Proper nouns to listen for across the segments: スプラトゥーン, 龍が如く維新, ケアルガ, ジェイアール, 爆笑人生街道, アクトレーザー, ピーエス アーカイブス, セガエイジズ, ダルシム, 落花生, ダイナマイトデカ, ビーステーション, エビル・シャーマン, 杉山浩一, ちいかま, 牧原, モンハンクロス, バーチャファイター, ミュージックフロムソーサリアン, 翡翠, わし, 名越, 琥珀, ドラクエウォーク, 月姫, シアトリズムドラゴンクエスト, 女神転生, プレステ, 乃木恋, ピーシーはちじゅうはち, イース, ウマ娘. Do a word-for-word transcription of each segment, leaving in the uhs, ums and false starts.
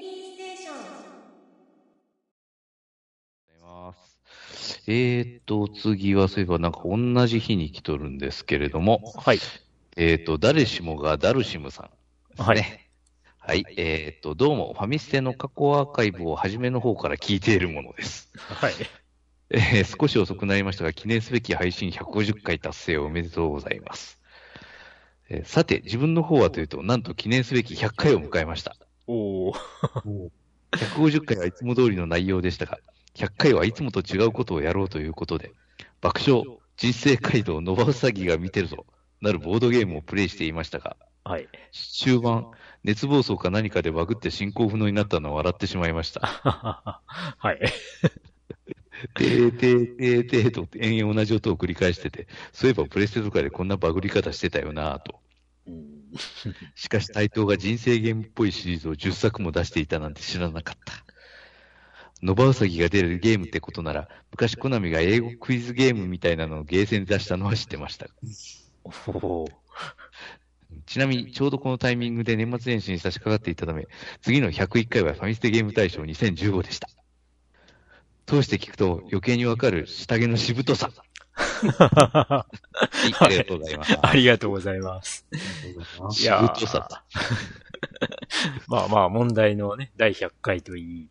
ビーステーション。えーと次はそういえばなんか同じ日に来とるんですけれども、はい。えーと誰しもがダルシムさんですね。はい。はい、えーとどうもファミステの過去アーカイブを初めの方から聞いているものです。はい。えー、少し遅くなりましたが記念すべき配信ひゃくごじゅっかい達成をおめでとうございます。えー、さて自分の方はというとなんと記念すべきひゃっかいを迎えました。おお。ひゃくごじゅっかいはいつも通りの内容でしたが、ひゃっかいはいつもと違うことをやろうということで、爆笑人生街道ノバウサギが見てるぞなるボードゲームをプレイしていましたが、はい、終盤熱暴走か何かでバグって進行不能になったのを笑ってしまいました。はい。てーてーてーてーと延々同じ音を繰り返してて、そういえばプレステとかでこんなバグり方してたよなぁと。しかし台頭が人生ゲームっぽいシリーズをじゅっさくも出していたなんて知らなかった。ノバウサギが出るゲームってことなら、昔コナミが英語クイズゲームみたいなのをゲーセンで出したのは知ってました。おちなみにちょうどこのタイミングで年末年始に差し掛かっていたため、次のひゃくいっかいはファミステゲーム大賞にせんじゅうごでした。通して聞くと余計にわかる下着のしぶとさ。ありがとうございます。ありがとうございます。しぶとさ。まあまあ問題のね、だいひゃっかいといい、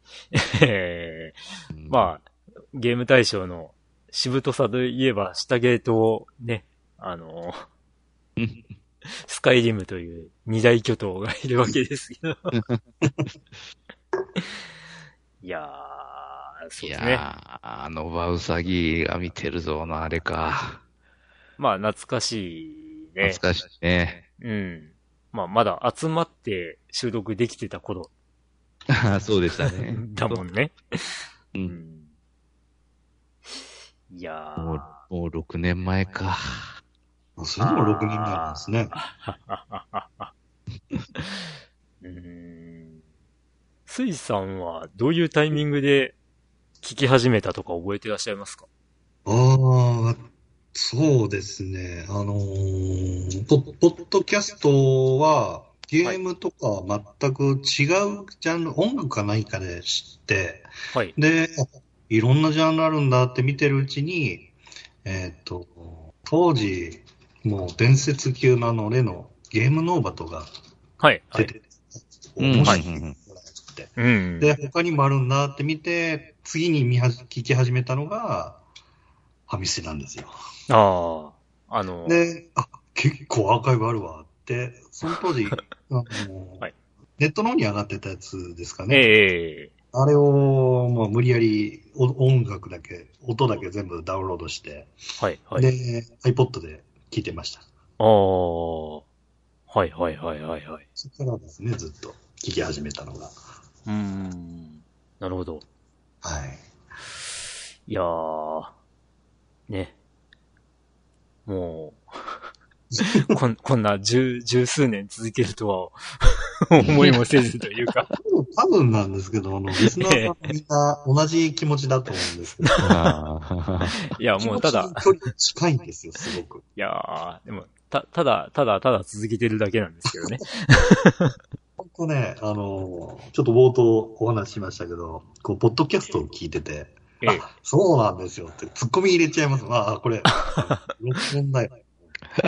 えーうん、まあ、ゲーム大賞のしぶとさといえば下ゲートね、あの、スカイリムという二大巨頭がいるわけですけどいやー、そうですね。いやー、ノバウサギが見てるぞのあれか。まあ、懐かしいね。懐かしいね。うん。まあ、まだ集まって収録できてた頃。ああ、そうでしたね。だもんね。うん。いやー。もう、もうろくねんまえか。それでもろくねんまえなんですね。うーん。スイさんはどういうタイミングで聞き始めたとか覚えてらっしゃいますか？ああ、そうですね。あのー、ポ、ポッドキャストはゲームとかは全く違うジャンル、はい、音楽か何かで知って、はい、で、いろんなジャンルあるんだって見てるうちに、えっと、当時、もう伝説級のあの例のゲームノーバとか出てて、面白いって、うん。で、他にもあるんだって見て、次に見はじ聞き始めたのが、ファミステなんですよ。ああ。あのー。で、あ、結構アーカイブあるわって、その当時、あのーはい、ネットの方に上がってたやつですかね。えー、あれを、もう無理やり音楽だけ、音だけ全部ダウンロードして、はいはい、で、iPod で、聞いてました。ああ。はいはいはいはいはい。そこからですね、ずっと聞き始めたのが。うーん。なるほど。はい。いやー、ね。もう、こん、こんな十、十数年続けるとは思いもせずというか。多分なんですけど、あの、リスナーさんみんな同じ気持ちだと思うんですけど。いや、もうただ。近いんですよ、すごく。いやー、でも、た、ただ、ただ、ただ続けてるだけなんですけどね。本当ね、あの、ちょっと冒頭お話ししましたけど、こう、ポッドキャストを聞いてて、ええ、あ、そうなんですよって、ツッコミ入れちゃいます。ああ、これ、ろくねんだよ。ちょ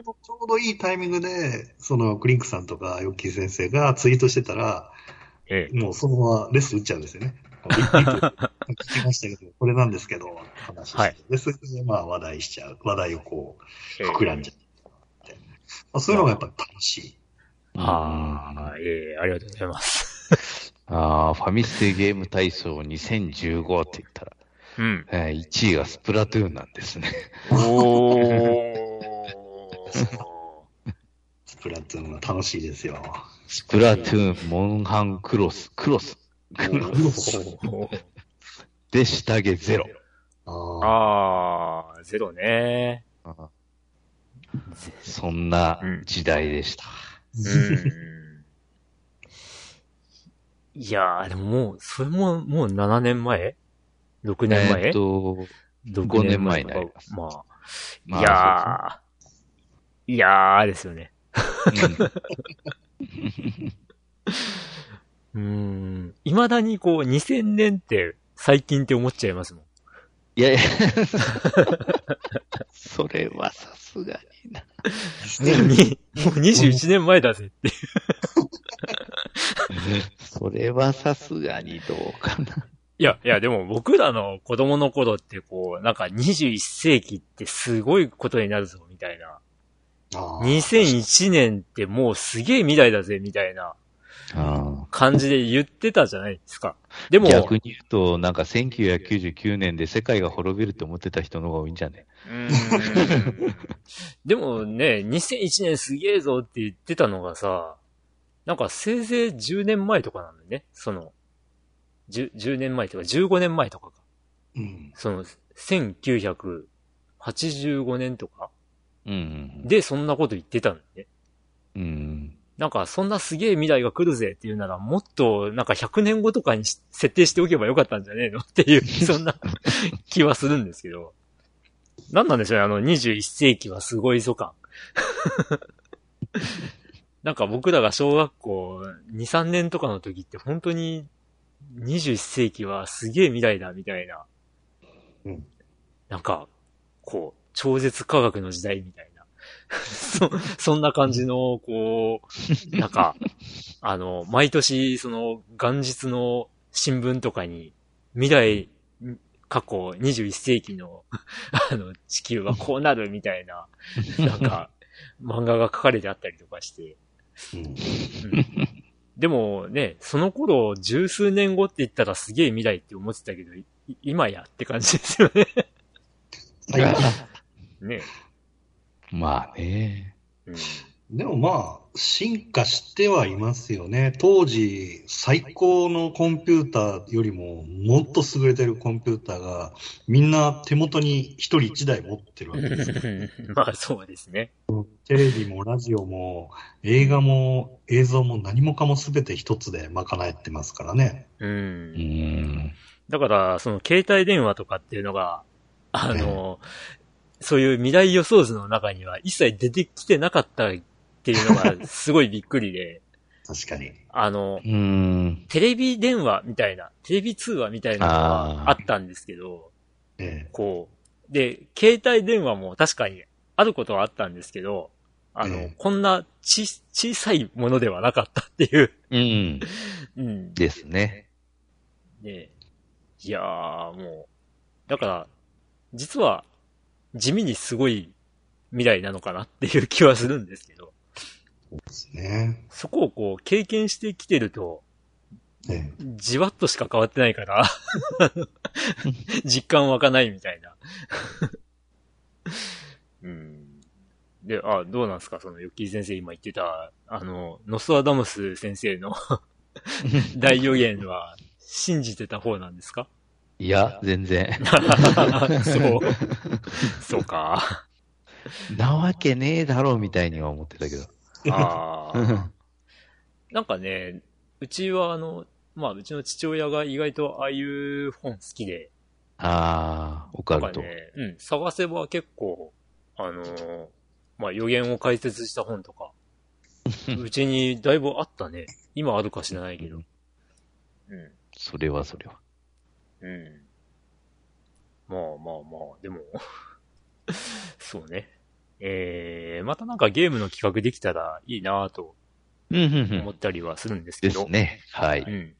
うど、ちょうどいいタイミングで、その、クリンクさんとか、ヨッキー先生がツイートしてたら、ええ、もうそのままレッスン打っちゃうんですよね。聞きましたけど、これなんですけど、話して。はい、で、それでまあ話題しちゃう。話題をこう、膨らんじゃって、ええまあ。そういうのがやっぱ楽しい。ああ、ええ、ありがとうございます。ああ、ファミステゲーム大賞にせんじゅうごって言ったら、うんえー、いちいがスプラトゥーンなんですね。おー。スプラトゥーンは楽しいですよ。スプラトゥーン、モンハンクロス、クロス、クロス。で、下げゼロ。ああ、ゼロね。そんな時代でした。うんうん、いやー、でももう、それももうななねんまえ ?ろく 年前えっと、ごねんまえになります。まあ、まあ、いやー。いやーですよね。うん、未だにこうにせんねんって最近って思っちゃいますもん。いやいやそれはさすがにな。にもうにじゅういちねんまえだぜっていうそれはさすがにどうかな。いやいや、でも僕らの子供の頃ってこうなんかにじゅういっせいきってすごいことになるぞみたいな、あにせんいちねんってもうすげえ未来だぜみたいな感じで言ってたじゃないですか。でも逆に言うとなんかせんきゅうひゃくきゅうじゅうきゅうねんで世界が滅びると思ってた人の方が多いんじゃね。うーんでもね、にせんいちねんすげえぞって言ってたのがさ、なんかせいぜいじゅうねんまえとかなんだよね。その 10, じゅうねんまえとかじゅうごねんまえとかか、うん、そのせんきゅうひゃくはちじゅうごねんとか、うんうんうん、でそんなこと言ってたんだよね、うんうん、なんかそんなすげえ未来が来るぜっていうならもっとなんかひゃくねんごとかに設定しておけばよかったんじゃねえのっていうそんな気はするんですけど、なんなんでしょうね、あのにじゅういっせいきはすごいぞ感なんか僕らが小学校にさんねんとかの時って本当ににじゅういっせいきはすげえ未来だみたいな、うん、なんかこう超絶科学の時代みたいなそそんな感じのこうなんかあの毎年その元日の新聞とかに未来過去にじゅういっせいきのあの地球はこうなるみたいななんか漫画が書かれてあったりとかして、うん、でもね、その頃十数年後って言ったらすげえ未来って思ってたけど、今やって感じですよねね、まあね、うん、でもまあ進化してはいますよね。当時最高のコンピューターよりももっと優れてるコンピューターがみんな手元に一人一台持ってるわけですまあそうですね。テレビもラジオも映画も映像も何もかも全て一つで賄えてますからね。うん、うん、だからその携帯電話とかっていうのがあの、ね、そういう未来予想図の中には一切出てきてなかったっていうのがすごいびっくりで。確かに。あの、うーん、テレビ電話みたいな、テレビ通話みたいなのがあったんですけど、ええ、こう。で、携帯電話も確かにあることはあったんですけど、あの、ええ、こんなち小さいものではなかったっていう、うんうん。ですね。で、いやーもう、だから、実は地味にすごい未来なのかなっていう気はするんですけど。そうですね。そこをこう経験してきてると、ね、じわっとしか変わってないから実感湧かないみたいな、うん。で、あ、どうなんですか、そのヨッキー先生今言ってたあのノストラダムス先生の大予言は信じてた方なんですか？いや、全然。そう。そうか。なわけねえだろうみたいには思ってたけど。ああ。なんかね、うちはあの、まあ、うちの父親が意外とああいう本好きで。ああ、オカルト。うん、探せば結構、あのー、まあ、予言を解説した本とか、うちにだいぶあったね。今あるか知らないけど。うん。それはそれは。うん。まあまあまあ、でも、そうね。えー、またなんかゲームの企画できたらいいなぁと思ったりはするんですけど。ですね。はい。うん。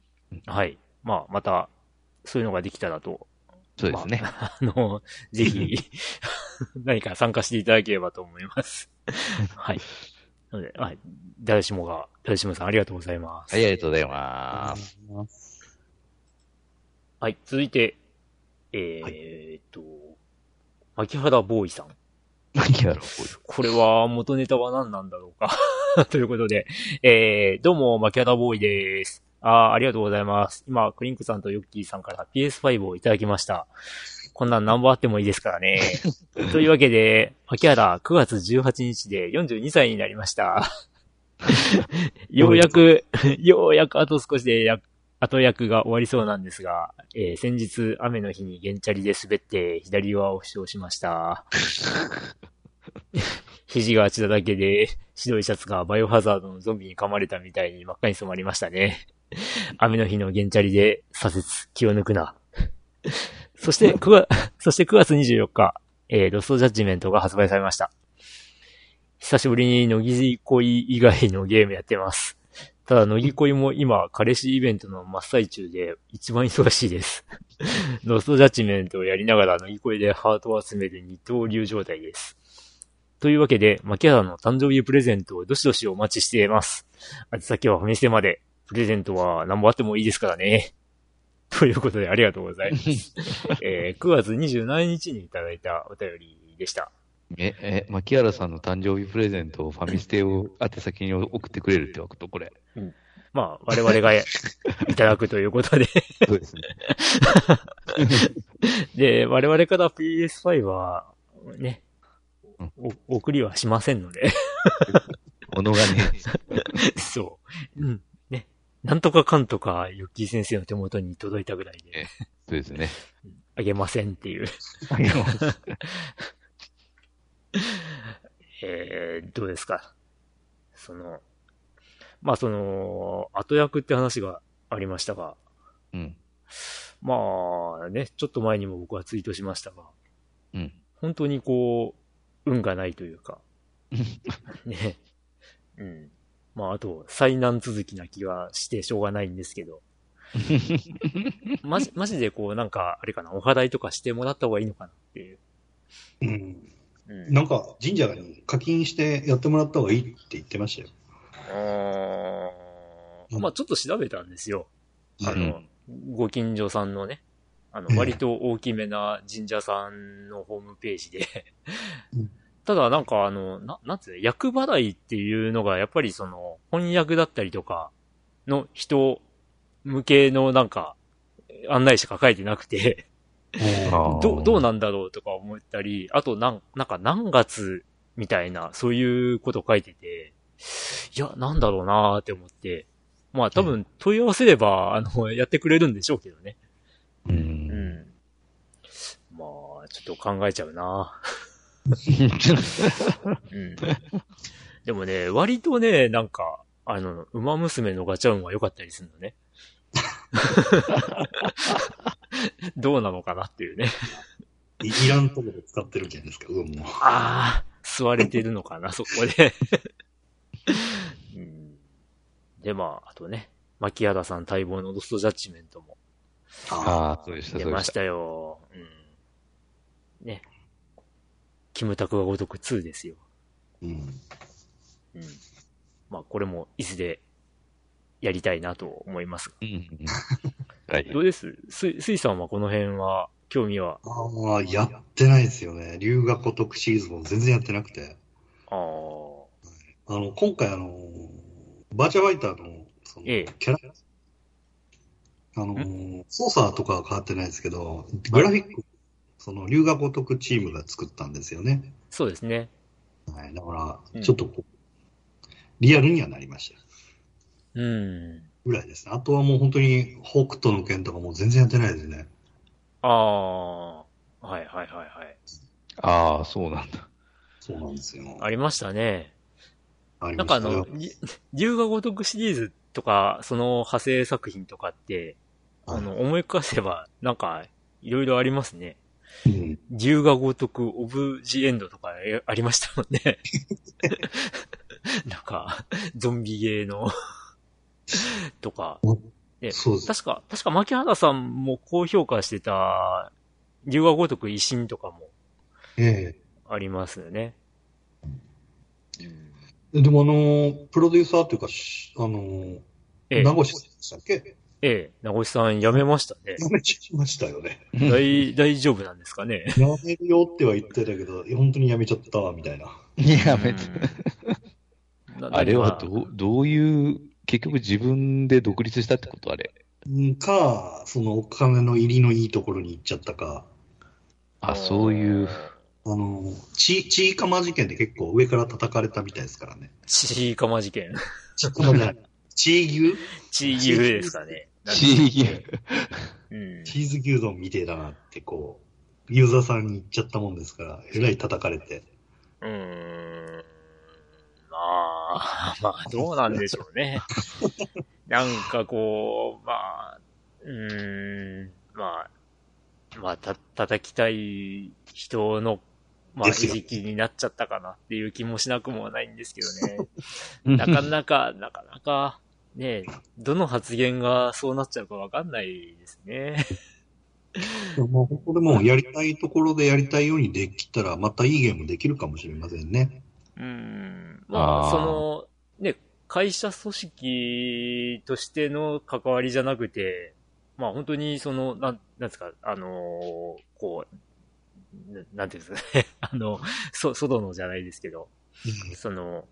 はい。まあ、また、そういうのができたらと。そうですね。まあ、あの、ぜひ、何か参加していただければと思います。はい。なので、はい。誰しもが、誰しもさんありがとうございます。はい、ありがとうございます。はい、続いて、えーっと、牧原ボーイさん。牧原ボーイ。これは元ネタは何なんだろうか。ということで、えー、どうも、牧原ボーイです。あー、ありがとうございます。今、クリンクさんとヨッキーさんから ピーエスファイブ をいただきました。こんなん何本あってもいいですからね。というわけで、牧原くがつじゅうはちにちでよんじゅうにさいになりました。ようやく、ようやくあと少しでや、後役が終わりそうなんですが、えー、先日雨の日にゲンチャリで滑って左側を負傷しました肘があちらだけで白いシャツがバイオハザードのゾンビに噛まれたみたいに真っ赤に染まりましたね雨の日のゲンチャリで左折、気を抜くな。そしてくがつ、そしてくがつにじゅうよっか、えー、ロストジャッジメントが発売されました。久しぶりに乃木恋以外のゲームやってます。ただ、乃木恋も今、彼氏イベントの真っ最中で一番忙しいです。ロストジャッジメントをやりながら乃木恋でハートを集める二刀流状態です。というわけで、牧原の誕生日プレゼントをどしどしお待ちしています。あて先はファミステまで。プレゼントは何もあってもいいですからね。ということで、ありがとうございます。えー、くがつにじゅうしちにちにいただいたお便りでした。え、え、牧原さんの誕生日プレゼントをファミステを宛先に送ってくれるってことこれ、うん。まあ、我々がいただくということで。そうですね。で、我々から ピーエスファイブ は、ね、お送りはしませんので。ものがね。そう。うん。ね。なんとかかんとか、ヨッキー先生の手元に届いたぐらいで。そうですね。あげませんっていう。あげます。えー、どうですかその、まあその、後役って話がありましたが、うん、まあね、ちょっと前にも僕はツイートしましたが、うん、本当にこう、運がないというか、ね、うん、まああと、災難続きな気がしてしょうがないんですけど、マジ、マジでこう、なんか、あれかな、お祓いとかしてもらった方がいいのかなっていう。うんうん、なんか神社に課金してやってもらった方がいいって言ってましたよ。あ、うん、まあちょっと調べたんですよ。あの、うん、ご近所さんのね、あの割と大きめな神社さんのホームページで、うん、ただなんかあのななんつうの厄払いっていうのがやっぱりその翻訳だったりとかの人向けのなんか案内しか書いてなくて。ど, どうなんだろうとか思ったり、あとなん、なんか何月みたいな、そういうこと書いてて、いや、なんだろうなーって思って、まあ多分問い合わせれば、あの、やってくれるんでしょうけどね。うん。うん、まあ、ちょっと考えちゃうなー、うん、でもね、割とね、なんか、あの、ウマ娘のガチャ運は良かったりするのね。どうなのかなっていうねい。いらんところ使ってるじゃないですか、うん、もう。ああ、座れてるのかな、そこで、うん。で、まあ、あとね、牧原さん待望のロストジャッジメントも。ああ、そうでした、出ましたよ。うん、ね。キムタクがごとくにですよ。うん。うん。まあ、これもいずれやりたいなと思います。うんはい、どうですスイ、スイさんはこの辺は、興味はああ、やってないですよね。龍が如くシリーズも全然やってなくて。ああ。あの、今回あの、バーチャファイターの、その、ええ、キャラ、あの、操作とかは変わってないですけど、グラフィック、その、龍が如くチームが作ったんですよね。そうですね。はい。だから、ちょっとこう、うん、リアルにはなりました。うん。ぐらいですね。あとはもう本当に北斗の拳とかもう全然やってないですね。ああ、はいはいはいはい。ああ、そうなんだ。そうなんですよ。ありましたね。ありましたね。なんかあの、龍が如くシリーズとか、その派生作品とかって、あの、思い浮かせば、なんか、いろいろありますね。うん。龍が如くオブジエンドとかありましたもんね。なんか、ゾンビゲーの。とか、ね、確か、確か牧原さんも高評価してた、龍が如く維新とかも、ありますよね。ええ、でもあの、プロデューサーというか、あの、ええ、名越さんでしたっけ？ええ、名越さん辞めましたね。辞めちゃいましたよね。大、大丈夫なんですかね。辞めるよっては言ってたけど、本当に辞めちゃったわ、みたいな。いや、辞めて。あれはど、どういう、結局自分で独立したってことあれか、そのお金の入りのいいところに行っちゃったか。あ、そういう。あの、ち、ちいかま事件で結構上から叩かれたみたいですからね。ちいかま事件ちい牛ちい牛ですかね。ちい牛。うん、チーズ牛丼みてえだなってこう、ユーザーさんに言っちゃったもんですから、えらい叩かれて。うーん。ああ、まあ、どうなんでしょうね。なんかこう、まあ、うーん、まあ、まあ、た、叩きたい人の、まあ、餌食になっちゃったかなっていう気もしなくもないんですけどね。なかなか、なかなか、ね、どの発言がそうなっちゃうかわかんないですね。もうここでもうやりたいところでやりたいようにできたら、またいいゲームできるかもしれませんね。うん。まあ、その、ね、会社組織としての関わりじゃなくて、まあ本当にその、なん、なんですか、あのー、こう、な、なんていうんですかね、あの、そ、外のじゃないですけど、その、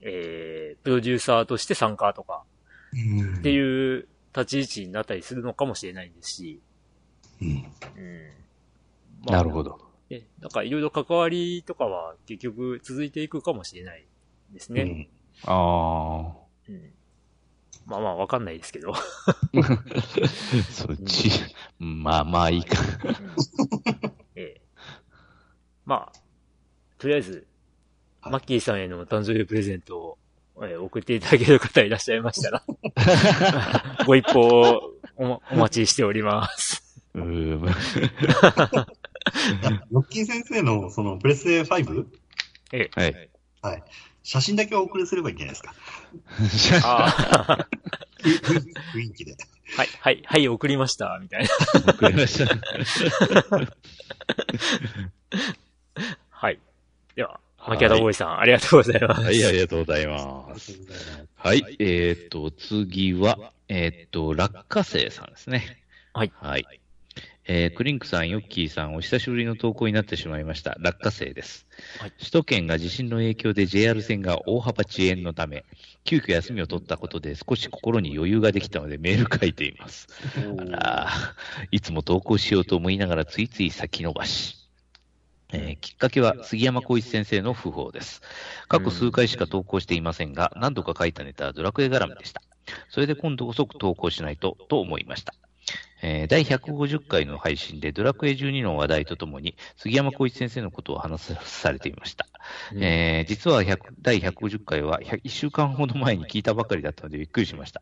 えー、プロデューサーとして参加とか、っていう立ち位置になったりするのかもしれないですし、うんうんまあ、なるほど。え、なんかいろいろ関わりとかは結局続いていくかもしれないですね。うん、ああ、うん。まあまあわかんないですけど。そっち、うん、まあまあいいか、ええ。まあとりあえずマッキーさんへの誕生日プレゼントを、えー、送っていただける方いらっしゃいましたらご一報お、ま、お待ちしております。うーんロッキー先生のそのプレステ ファイブ？ ええ、はいはい、写真だけお送りすればいいんじゃないですか。あ雰囲気で。はいはいはい送りましたみたいな。送りました。はいではマキアタボーイさん、はい、ありがとうございます。はいありがとうございます。はいえっ、ー、と次はえっ、ー、と落花生さんですね。はいはい。えー、クリンクさん、ヨッキーさん、お久しぶりの投稿になってしまいました。落花生です。はい、首都圏が地震の影響で ジェイアール 線が大幅遅延のため、急遽休みを取ったことで少し心に余裕ができたのでメール書いています。あら、いつも投稿しようと思いながらついつい先延ばし。えー、きっかけは杉山浩一先生の訃報です。過去数回しか投稿していませんが、何度か書いたネタはドラクエ絡みでした。それで今度こそ投稿しないと、と思いました。えー、だいひゃくごじゅっかいの配信でドラクエじゅうにの話題とともに杉山浩一先生のことを話されていました、うんえー、実はだいひゃくごじゅっかいはいっしゅうかんほど前に聞いたばかりだったのでびっくりしました、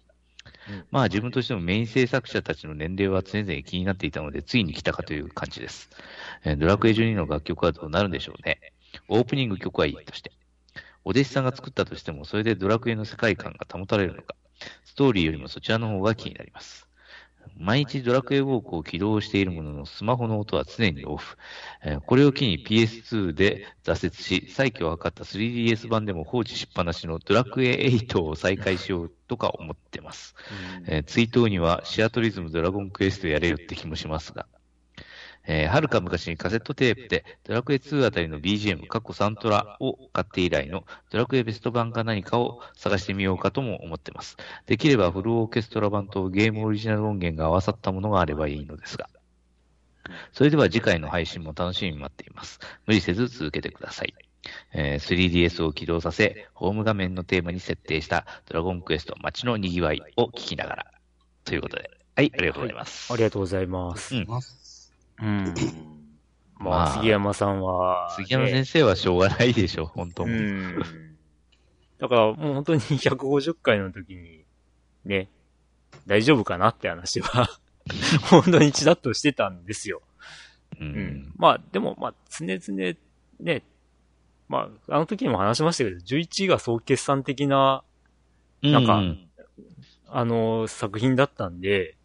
うん、まあ自分としてもメイン制作者たちの年齢は常々気になっていたのでついに来たかという感じです、えー、ドラクエじゅうにの楽曲はどうなるんでしょうね。オープニング曲はいいとしてお弟子さんが作ったとしてもそれでドラクエの世界観が保たれるのかストーリーよりもそちらの方が気になります。毎日ドラクエウォークを起動しているもののスマホの音は常にオフ、えー、これを機に ピーエスツー で挫折し再起を図った スリーディーエス 版でも放置しっぱなしのドラクエエイトを再開しようとか思ってます、えー、追悼にはシアトリズムドラゴンクエストやれよって気もしますが、えー、はるか昔にカセットテープでドラクエツーあたりの ビージーエム 過去サントラを買って以来のドラクエベスト版か何かを探してみようかとも思ってます。できればフルオーケストラ版とゲームオリジナル音源が合わさったものがあればいいのですが。それでは次回の配信も楽しみに待っています。無理せず続けてください、えー、スリーディーエス を起動させホーム画面のテーマに設定したドラゴンクエスト街のにぎわいを聞きながらということで、はい、ありがとうございます、はい、ありがとうございます、うんうん。まあ、杉山さんは、ね。杉山先生はしょうがないでしょ、本当に。うん。だから、もう本当にひゃくごじゅっかいの時に、ね、大丈夫かなって話は、本当にチラッとしてたんですよ。うん。うん、まあ、でも、まあ、常々、ね、まあ、あの時にも話しましたけど、じゅういちが総決算的な、なんか、うん、あの、作品だったんで、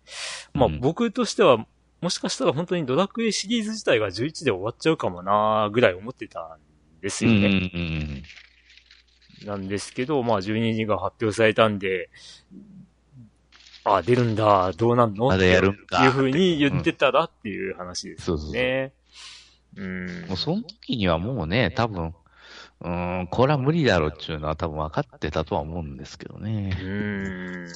まあ、僕としては、うんもしかしたら本当にドラクエシリーズ自体がじゅういちで終わっちゃうかもなーぐらい思ってたんですよね。うんうんうん、なんですけど、まあじゅうにが発表されたんで、あ、出るんだ、どうなんのっていう風に言ってたらっていう話ですよね。うん、そうそうそう。うん。もうその時にはもうね、多分、うーん、これは無理だろうっていうのは多分分かってたとは思うんですけどね。うん。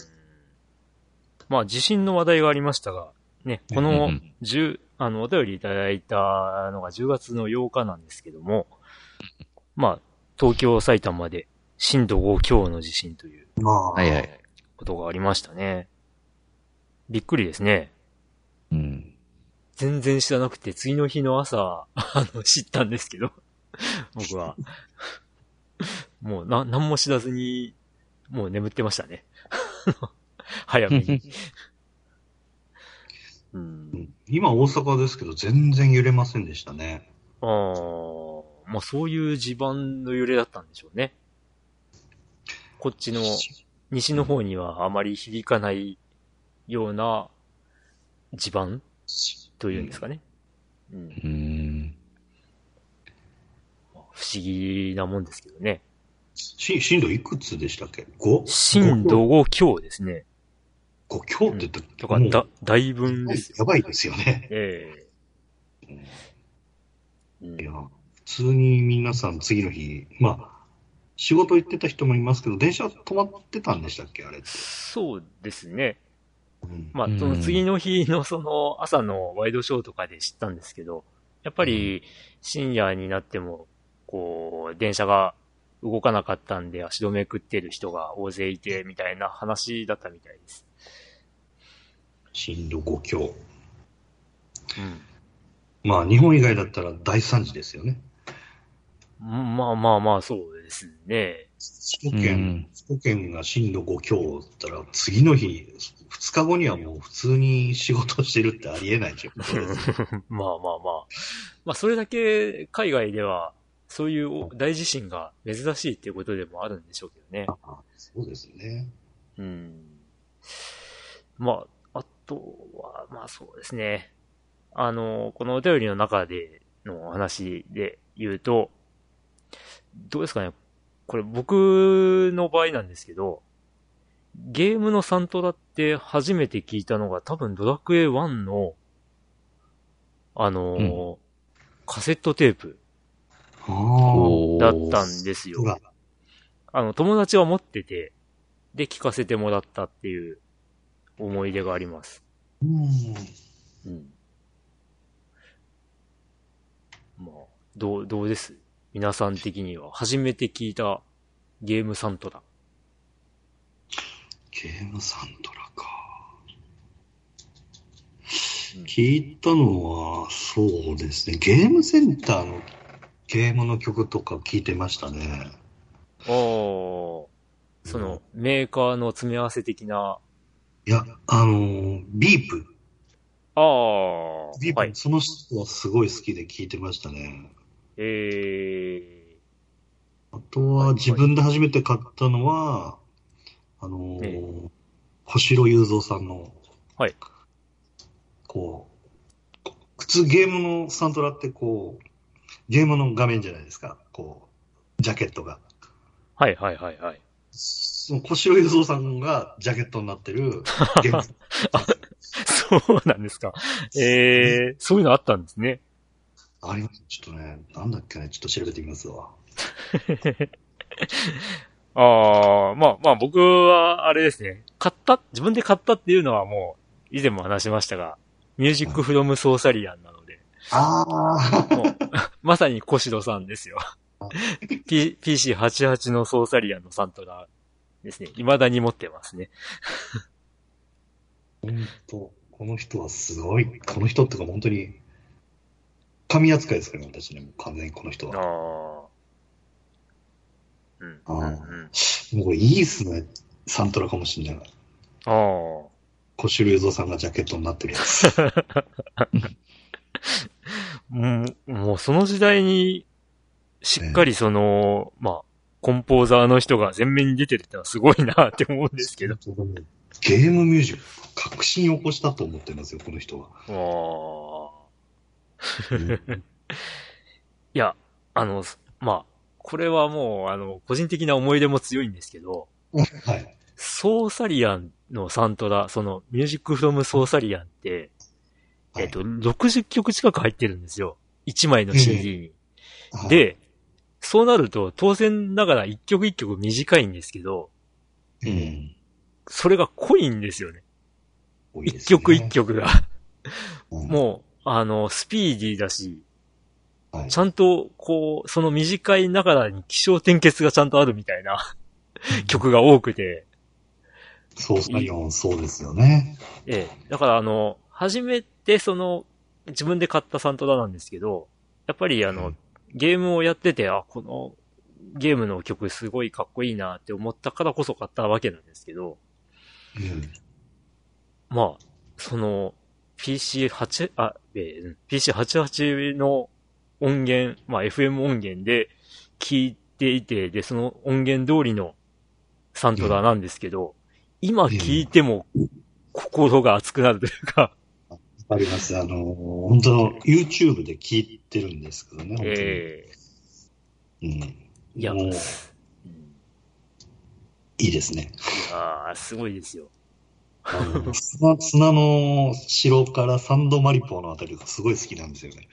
まあ地震の話題がありましたが、ね、このじゅう、うんうん、あの、お便りいただいたのがじゅうがつのようかなんですけども、まあ、東京、埼玉で震度ご強の地震という、はいはい、ことがありましたね。びっくりですね。うん。全然知らなくて、次の日の朝、あの、知ったんですけど、僕は。もう、な、なんも知らずに、もう眠ってましたね。早めに、うん、今大阪ですけど全然揺れませんでしたね。あー、まあそういう地盤の揺れだったんでしょうね。こっちの西の方にはあまり響かないような地盤というんですかね、うんうんうん、不思議なもんですけどね。し震度いくつでしたっけ？ ご? 震度ご強ですね。ご強って言ったら、うん、だ, だいぶんですよ。やばいですよね。ええー。いや、普通に皆さん次の日、まあ、仕事行ってた人もいますけど、電車止まってたんでしたっけあれって。そうですね。うん、まあ、その次の日のその朝のワイドショーとかで知ったんですけど、やっぱり深夜になっても、こう、電車が、動かなかったんで足止め食ってる人が大勢いてみたいな話だったみたいです。震度ご強。うん。まあ日本以外だったら大惨事ですよね。まあまあまあそうですね。首都圏、うん、首都圏が震度ご強だったら次の日ふつかごにはもう普通に仕事してるってありえないじゃん。まあまあまあ。まあそれだけ海外では。そういう大地震が珍しいっていうことでもあるんでしょうけどね。あ、そうですね。うん。まあ、あとは、まあそうですね。あの、このお便りの中での話で言うと、どうですかね。これ僕の場合なんですけど、ゲームのサントラって初めて聞いたのが多分ドラクエワンの、あの、うん、カセットテープ。だったんですよ。あの、友達は持ってて、で、聞かせてもらったっていう思い出があります。うん。うん。まあ、どう、どうです?皆さん的には。初めて聞いたゲームサントラ。ゲームサントラか。うん、聞いたのは、そうですね。ゲームセンターのゲームの曲とか聞いてましたね。おー、その、うん、メーカーの詰め合わせ的な。いや、あのー、ビープ。あー。ビープ、はい、その人はすごい好きで聞いてましたね。えー。あとは、自分で初めて買ったのは、あのーえー、星野雄三さんの、はい。こう、普通ゲームのサントラってこう、ゲームの画面じゃないですか、こう、ジャケットが。はいはいはいはい。その小城雄三さんがジャケットになってるゲーム。そうなんですか。えー、そういうのあったんですね。あります。ちょっとね、なんだっけね、ちょっと調べてみますわ。ああ、まあまあ僕はあれですね、買った、自分で買ったっていうのはもう、以前も話しましたが、ミュージックフロムソーサリアンなので。ああ。まさに小城さんですよ。P、ピーシーはちじゅうはち のソーサリアンのサントラですね。未だに持ってますね。ほんと、この人はすごい。この人ってか本当に、神扱いですからね、私ね。もう完全にこの人は。ああ。うん。ああ、うん。もうこれいいっすね。サントラかもしんない。ああ。小城雄三さんがジャケットになってるやつ。もう、もうその時代に、しっかりその、ね、まあ、コンポーザーの人が前面に出てるってのはすごいなって思うんですけど。ゲームミュージック、革新を起こしたと思ってますよ、この人は。ああ。うん、いや、あの、まあ、これはもう、あの、個人的な思い出も強いんですけど、はい、ソーサリアンのサントラ、その、ミュージックフロムソーサリアンって、えっと、ろくじゅっきょく近く入ってるんですよ。いちまいの シーディー に。うん、で、そうなると、当然ながらいっきょくいっきょく短いんですけど、うん、それが濃いんですよね。多いですね。いっきょくいっきょくが。うん、もう、あの、スピーディーだし、はい、ちゃんと、こう、その短いながらに起承転結がちゃんとあるみたいな曲が多くて。そうそう、うん、そうですよね。ええ。だから、あの、初めてその自分で買ったサントラなんですけど、やっぱりあの、うん、ゲームをやってて、あ、このゲームの曲すごいかっこいいなって思ったからこそ買ったわけなんですけど、うん、まあ、その、ピーシーはち、あ、えー、ピーシーはちじゅうはち の音源、まあ エフエム 音源で聞いていて、で、その音源通りのサントラなんですけど、えー、今聞いても心が熱くなるというか、えー。わかります。あのー、本当の YouTube で聞いてるんですけどね、えー、本当に。うん。いや、もう、いいですね。ああ、すごいですよ。あの 砂, 砂の城からサンドマリポのあたりがすごい好きなんですよね。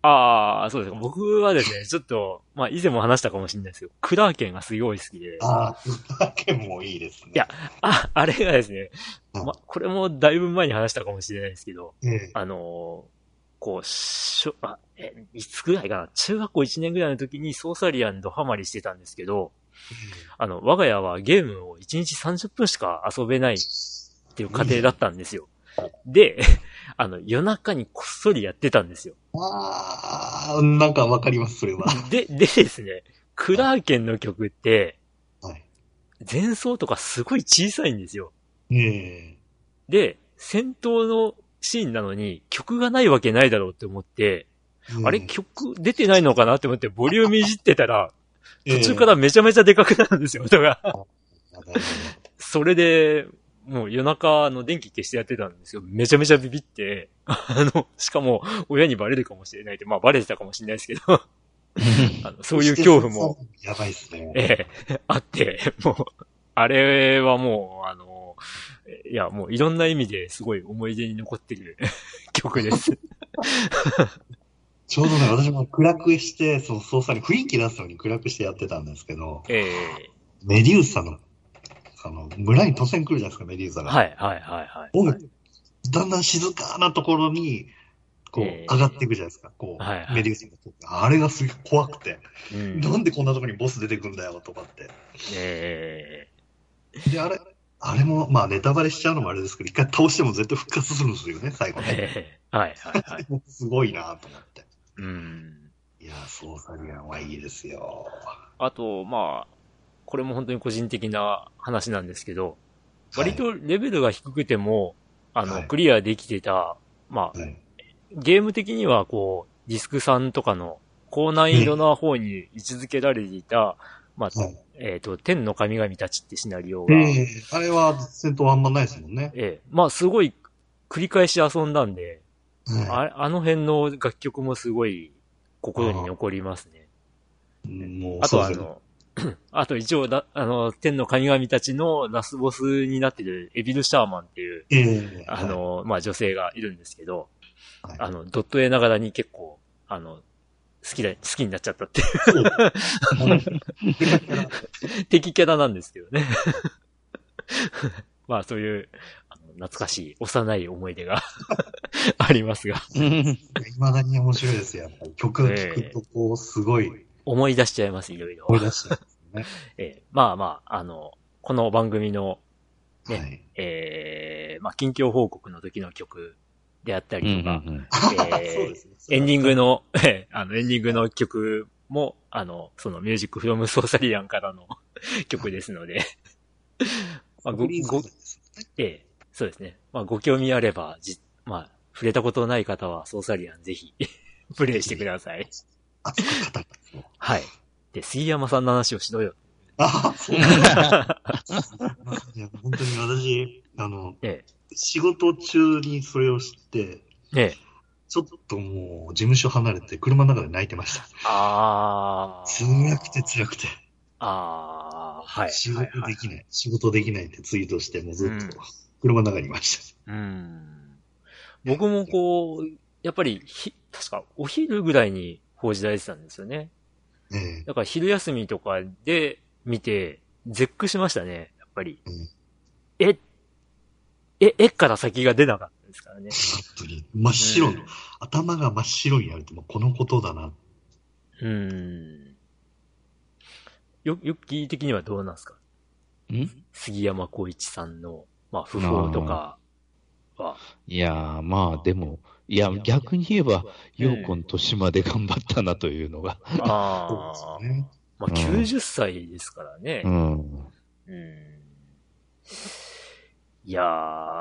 ああ、そうです。僕はですね、ちょっと、まあ以前も話したかもしれないですけど、クラーケンがすごい好きで。ああ、クラーケンもいいですね。いや、あ、あれがですね、まあこれもだいぶ前に話したかもしれないですけど、ええ、あの、こう、しょあえ、いつぐらいかな、中学校いちねんぐらいの時にソーサリアンドハマりしてたんですけど、あの、我が家はゲームをいちにちさんじゅっぷんしか遊べないっていう過程だったんですよ。で、あの、夜中にこっそりやってたんですよ。ああ、なんかわかります、それは。で、でですね、クラーケンの曲って、はい、前奏とかすごい小さいんですよ。ねえ。で、戦闘のシーンなのに曲がないわけないだろうって思って、うん、あれ曲出てないのかなって思ってボリュームいじってたら、途中からめちゃめちゃでかくなるんですよ、音が。それで、もう夜中の電気消してやってたんですけど、めちゃめちゃビビって、あの、しかも親にバレるかもしれないって、まあバレてたかもしれないですけど、あのそういう恐怖も、やばいっすね。ええ、あって、もう、あれはもう、あの、いや、もういろんな意味ですごい思い出に残ってる曲です。ちょうどね、私も暗くして、その操作に雰囲気出すのに暗くしてやってたんですけど、ええ、メデューサの、あの、村に突然来るじゃないですか、メデューサが。はい、はい、はい、はい。お、だんだん静かなところに、こう、えー、上がっていくじゃないですか、こう、はいはい、メデューサが。あれがすごい怖くて、うん、なんでこんなところにボス出てくるんだよ、とかって。えー、で、あれ、あれも、まあ、ネタバレしちゃうのもあれですけど、一回倒しても絶対復活するんですよね、最後ね。えー、はい、はい、はい。すごいなと思って。うん、いや、ソーサリアンはいいですよ。あと、まあ、これも本当に個人的な話なんですけど、はい、割とレベルが低くても、あの、はい、クリアできてた、まあ、はい、ゲーム的にはこう、ディスクさんとかの高難易度な方に位置づけられていた、はい、まあ、はい、えっ、ー、と、天の神々たちってシナリオが。えー、あれは戦闘あんまないですもんね。ええー、まあ、すごい繰り返し遊んだんで、あ, あの辺の楽曲もすごい心に残りますね。あ, あとあの、あと一応だ、あの、天の神々たちのラスボスになってるエビル・シャーマンっていう、えー、あの、はい、まあ、女性がいるんですけど、はい、あの、ドット絵ながらに結構、あの、好きだ、好きになっちゃったっていう。敵キャラなんですけどね。まあ、そういう、懐かしい幼い思い出がありますが、未だに面白いですよ。曲を聴くとこうすごい、えー、思い出しちゃいますいろいろ。思い出しちゃいますね。えー、まあまああのこの番組のね、はい、えー、まあ近況報告の時の曲であったりとか、エンディングのあのエンディングの曲もあのそのミュージックフロムソーサリアンからの曲ですので、まあ、ごごえーそうですね。まあ、ご興味あれば、じ、まあ、触れたことない方は、ソーサリアンぜひ、プレイしてください。あ、はい。で、杉山さんの話をしろよ。ああ、そういや、本当に私、あの、ええ、仕事中にそれを知って、ええ、ちょっともう、事務所離れて、車の中で泣いてました。ああ。辛くて辛くて。ああ、はい。仕事できない、はい、仕事できないってツイートして、もうずっと。うん、車の中にいました。うん。僕もこう、やっぱりひ、確かお昼ぐらいに報じられてたんですよね。ええ、だから昼休みとかで見て、絶句しましたね、やっぱり。ええ、え、えから先が出なかったですからね。本当に。真っ白の、うん、頭が真っ白になるって、もうこのことだな。うん。よ、よっきー的にはどうなんですか？ん？杉山浩一さんの、まあ、不法とかは。いやー、まあ、でも、いや、逆に言えば、陽子の年まで頑張ったなというのが。ああ、ね、まあ、きゅうじゅっさいですからね。うん。うん、いやー、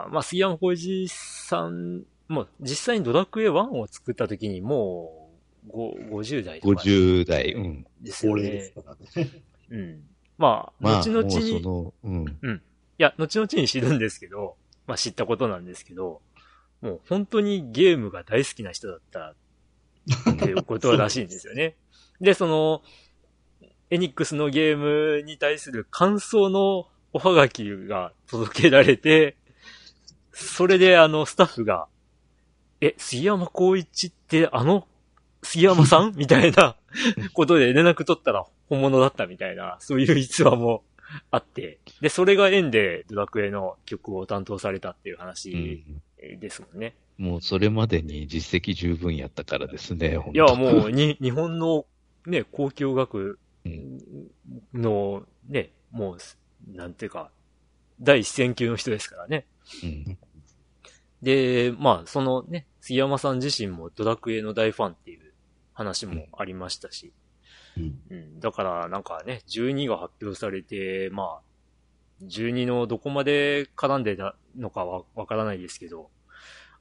まあ、杉山浩一さん、もう実際にドラクエワンを作った時にもうごじゅう代とか、ね。ごじゅう代、うん。ですよね。俺ですからね。うん。まあ、まあ、後々に、うん、うん。いや、後々に知るんですけど、まあ知ったことなんですけど、もう本当にゲームが大好きな人だったっていうことらしいんですよね。で、その、エニックスのゲームに対する感想のおはがきが届けられて、それであのスタッフが、え、杉山浩一ってあの杉山さんみたいなことで連絡取ったら本物だったみたいな、そういう逸話もあって、で、それが縁でドラクエの曲を担当されたっていう話ですもんね。うん、もうそれまでに実績十分やったからですね。いや、もうに日本のね、交響楽のね、もう、なんていうか、第一線級の人ですからね。うん、で、まあ、そのね、杉山さん自身もドラクエの大ファンっていう話もありましたし、うんうん、だからなんかね、じゅうにが発表されて、まあ、じゅうにのどこまで絡んでたのかはわからないですけど、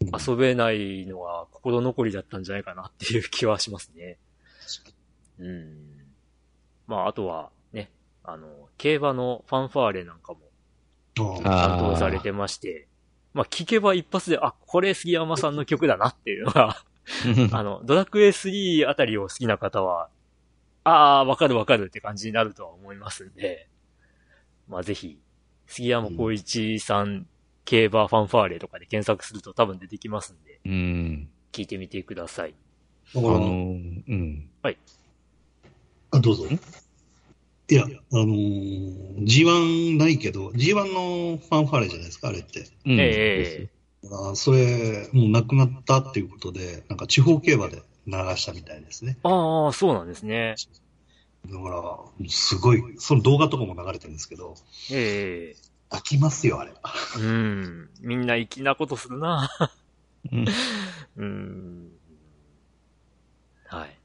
うん、遊べないのは心残りだったんじゃないかなっていう気はしますね。うん。まあ、あとは、あの、競馬のファンファーレなんかも担当されてまして、まあ、聴けば一発で、あ、これ杉山さんの曲だなっていうのが、あの、ドラクエスリーあたりを好きな方は、あー、わかるわかるって感じになるとは思いますんで、まあ、ぜひ、杉山浩一さん、うん、競馬ファンファーレとかで検索すると多分出てきますんで、うん、聴いてみてください。あのー、うん。はい。あ、どうぞ。いや、あのー、ジーワン ないけど、ジーワン のファンファーレじゃないですか、あれって。うん、ええー。それ、もうなくなったっていうことで、なんか地方競馬で流したみたいですね。ああ、そうなんですね。だから、すごい、その動画とかも流れてるんですけど、ええー。飽きますよ、あれは。うん。みんな粋なことするな、うん、うん。はい。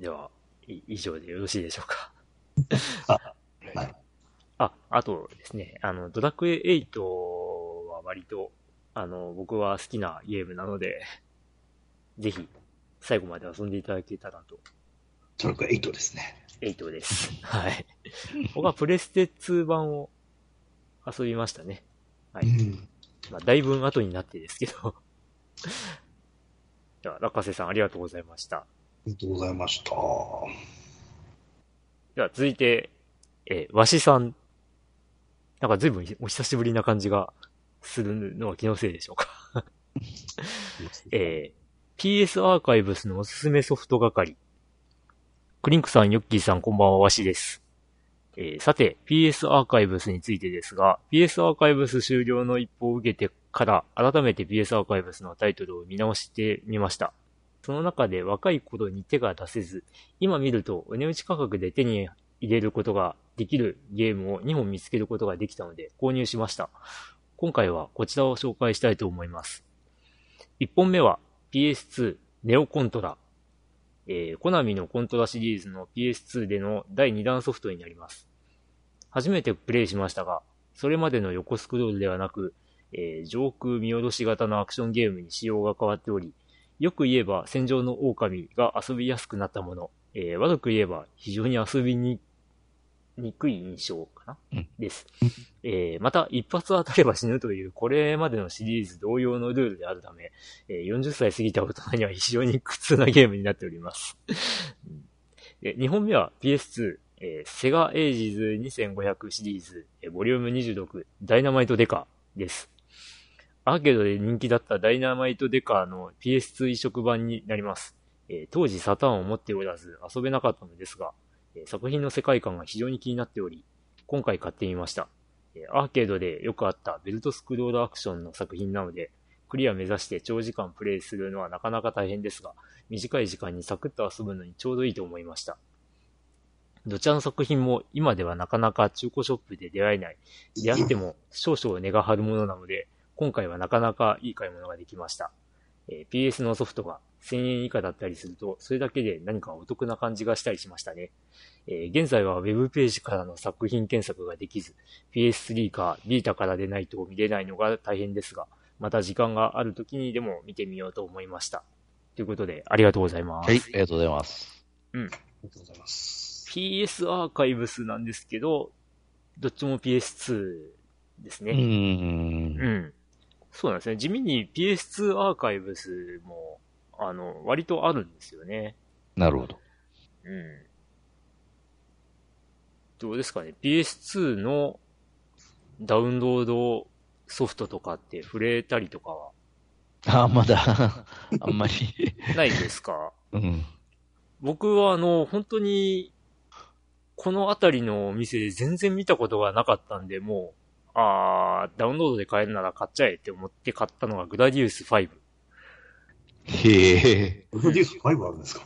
では、以上でよろしいでしょうか。あ、はい。あ、あとですね、あの、ドラクエエイトは割と、あの、僕は好きなゲームなので、ぜひ、最後まで遊んでいただけたらと。ドラクエエイトですね。エイトです。はい。僕はプレステツー版を遊びましたね。はい。うん、まあ、だいぶ後になってですけど。では、中瀬さんありがとうございました。ありがとうございました。では続いて、えー、わしさん。なんか随分お久しぶりな感じがするのは気のせいでしょうか、えー。ピーエス アーカイブスのおすすめソフト係。クリンクさん、ヨッキーさん、こんばんは、わしです。えー、さて、ピーエス アーカイブスについてですが、ピーエス アーカイブス終了の一報を受けてから、改めて ピーエス アーカイブスのタイトルを見直してみました。その中で若い頃に手が出せず、今見るとお値打ち価格で手に入れることができるゲームをにほん見つけることができたので購入しました。今回はこちらを紹介したいと思います。いっぽんめは ピーエスツー ネオコントラ。えー、コナミのコントラシリーズの ピーエスツー でのだいにだんソフトになります。初めてプレイしましたが、それまでの横スクロールではなく、えー、上空見下ろし型のアクションゲームに仕様が変わっており、よく言えば戦場の狼が遊びやすくなったもの、えー、悪く言えば非常に遊びにくい印象かなです、えー、また一発当たれば死ぬというこれまでのシリーズ同様のルールであるため、えー、よんじゅっさい過ぎた大人には非常に苦痛なゲームになっております、えー、にほんめは ピーエスツー、えー、セガエイジズにせんごひゃくシリーズ、えー、ボリュームにじゅうろくダイナマイトデカです。アーケードで人気だったダイナマイトデカの ピーエスツー 移植版になります、えー、当時サターンを持っておらず遊べなかったのですが、えー、作品の世界観が非常に気になっており今回買ってみました、えー、アーケードでよくあったベルトスクロールアクションの作品なのでクリア目指して長時間プレイするのはなかなか大変ですが短い時間にサクッと遊ぶのにちょうどいいと思いました。どちらの作品も今ではなかなか中古ショップで出会えない出会っても少々値が張るものなので今回はなかなかいい買い物ができました、えー、ピーエス のソフトがせんえん以下だったりするとそれだけで何かお得な感じがしたりしましたね、えー、現在は Web ページからの作品検索ができず、ピーエススリー か ビータからでないと見れないのが大変ですが、また時間がある時にでも見てみようと思いました。ということで、ありがとうございます。はい、ありがとうございます。うん。ありがとうございます。ピーエス アーカイブスなんですけど、どっちも ピーエスツー ですね。うーん。うん。そうなんですね。地味に ピーエスツー アーカイブスも、あの、割とあるんですよね。なるほど。うん。どうですかね。ピーエスツー のダウンロードソフトとかって触れたりとかは？ああ、まだ、あんまり。ないですか。うん。僕はあの、本当に、このあたりのお店で全然見たことがなかったんで、もう、ああ、ダウンロードで買えるなら買っちゃえって思って買ったのがグラディウスファイブ。へえ。グラディウスファイブあるんですか？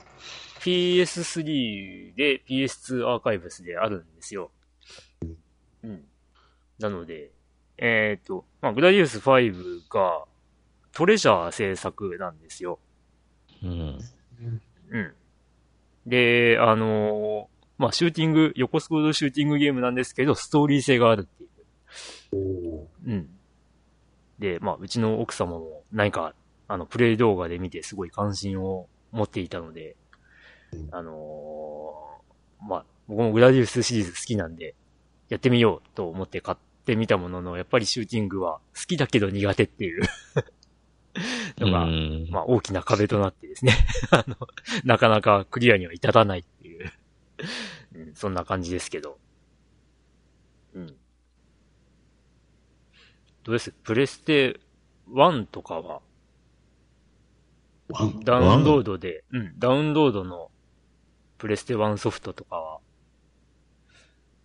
ピーエススリー で ピーエスツー アーカイブスであるんですよ。うん。なので、えっ、ー、と、まあ、グラディウスファイブがトレジャー制作なんですよ。うん。うん。で、あのー、まあ、シューティング、横スクロールシューティングゲームなんですけど、ストーリー性があるっていう。おー。うん。で、まあ、うちの奥様も何か、あの、プレイ動画で見てすごい関心を持っていたので、あのー、まあ、僕もグラディウスシリーズ好きなんで、やってみようと思って買ってみたものの、やっぱりシューティングは好きだけど苦手っていうのが、まあ、大きな壁となってですねあの、なかなかクリアには至らないっていう、うん、そんな感じですけど。うん。どうです？プレステワンとかは、ダウンロードで、うん、ダウンロードのプレステワンソフトとかは、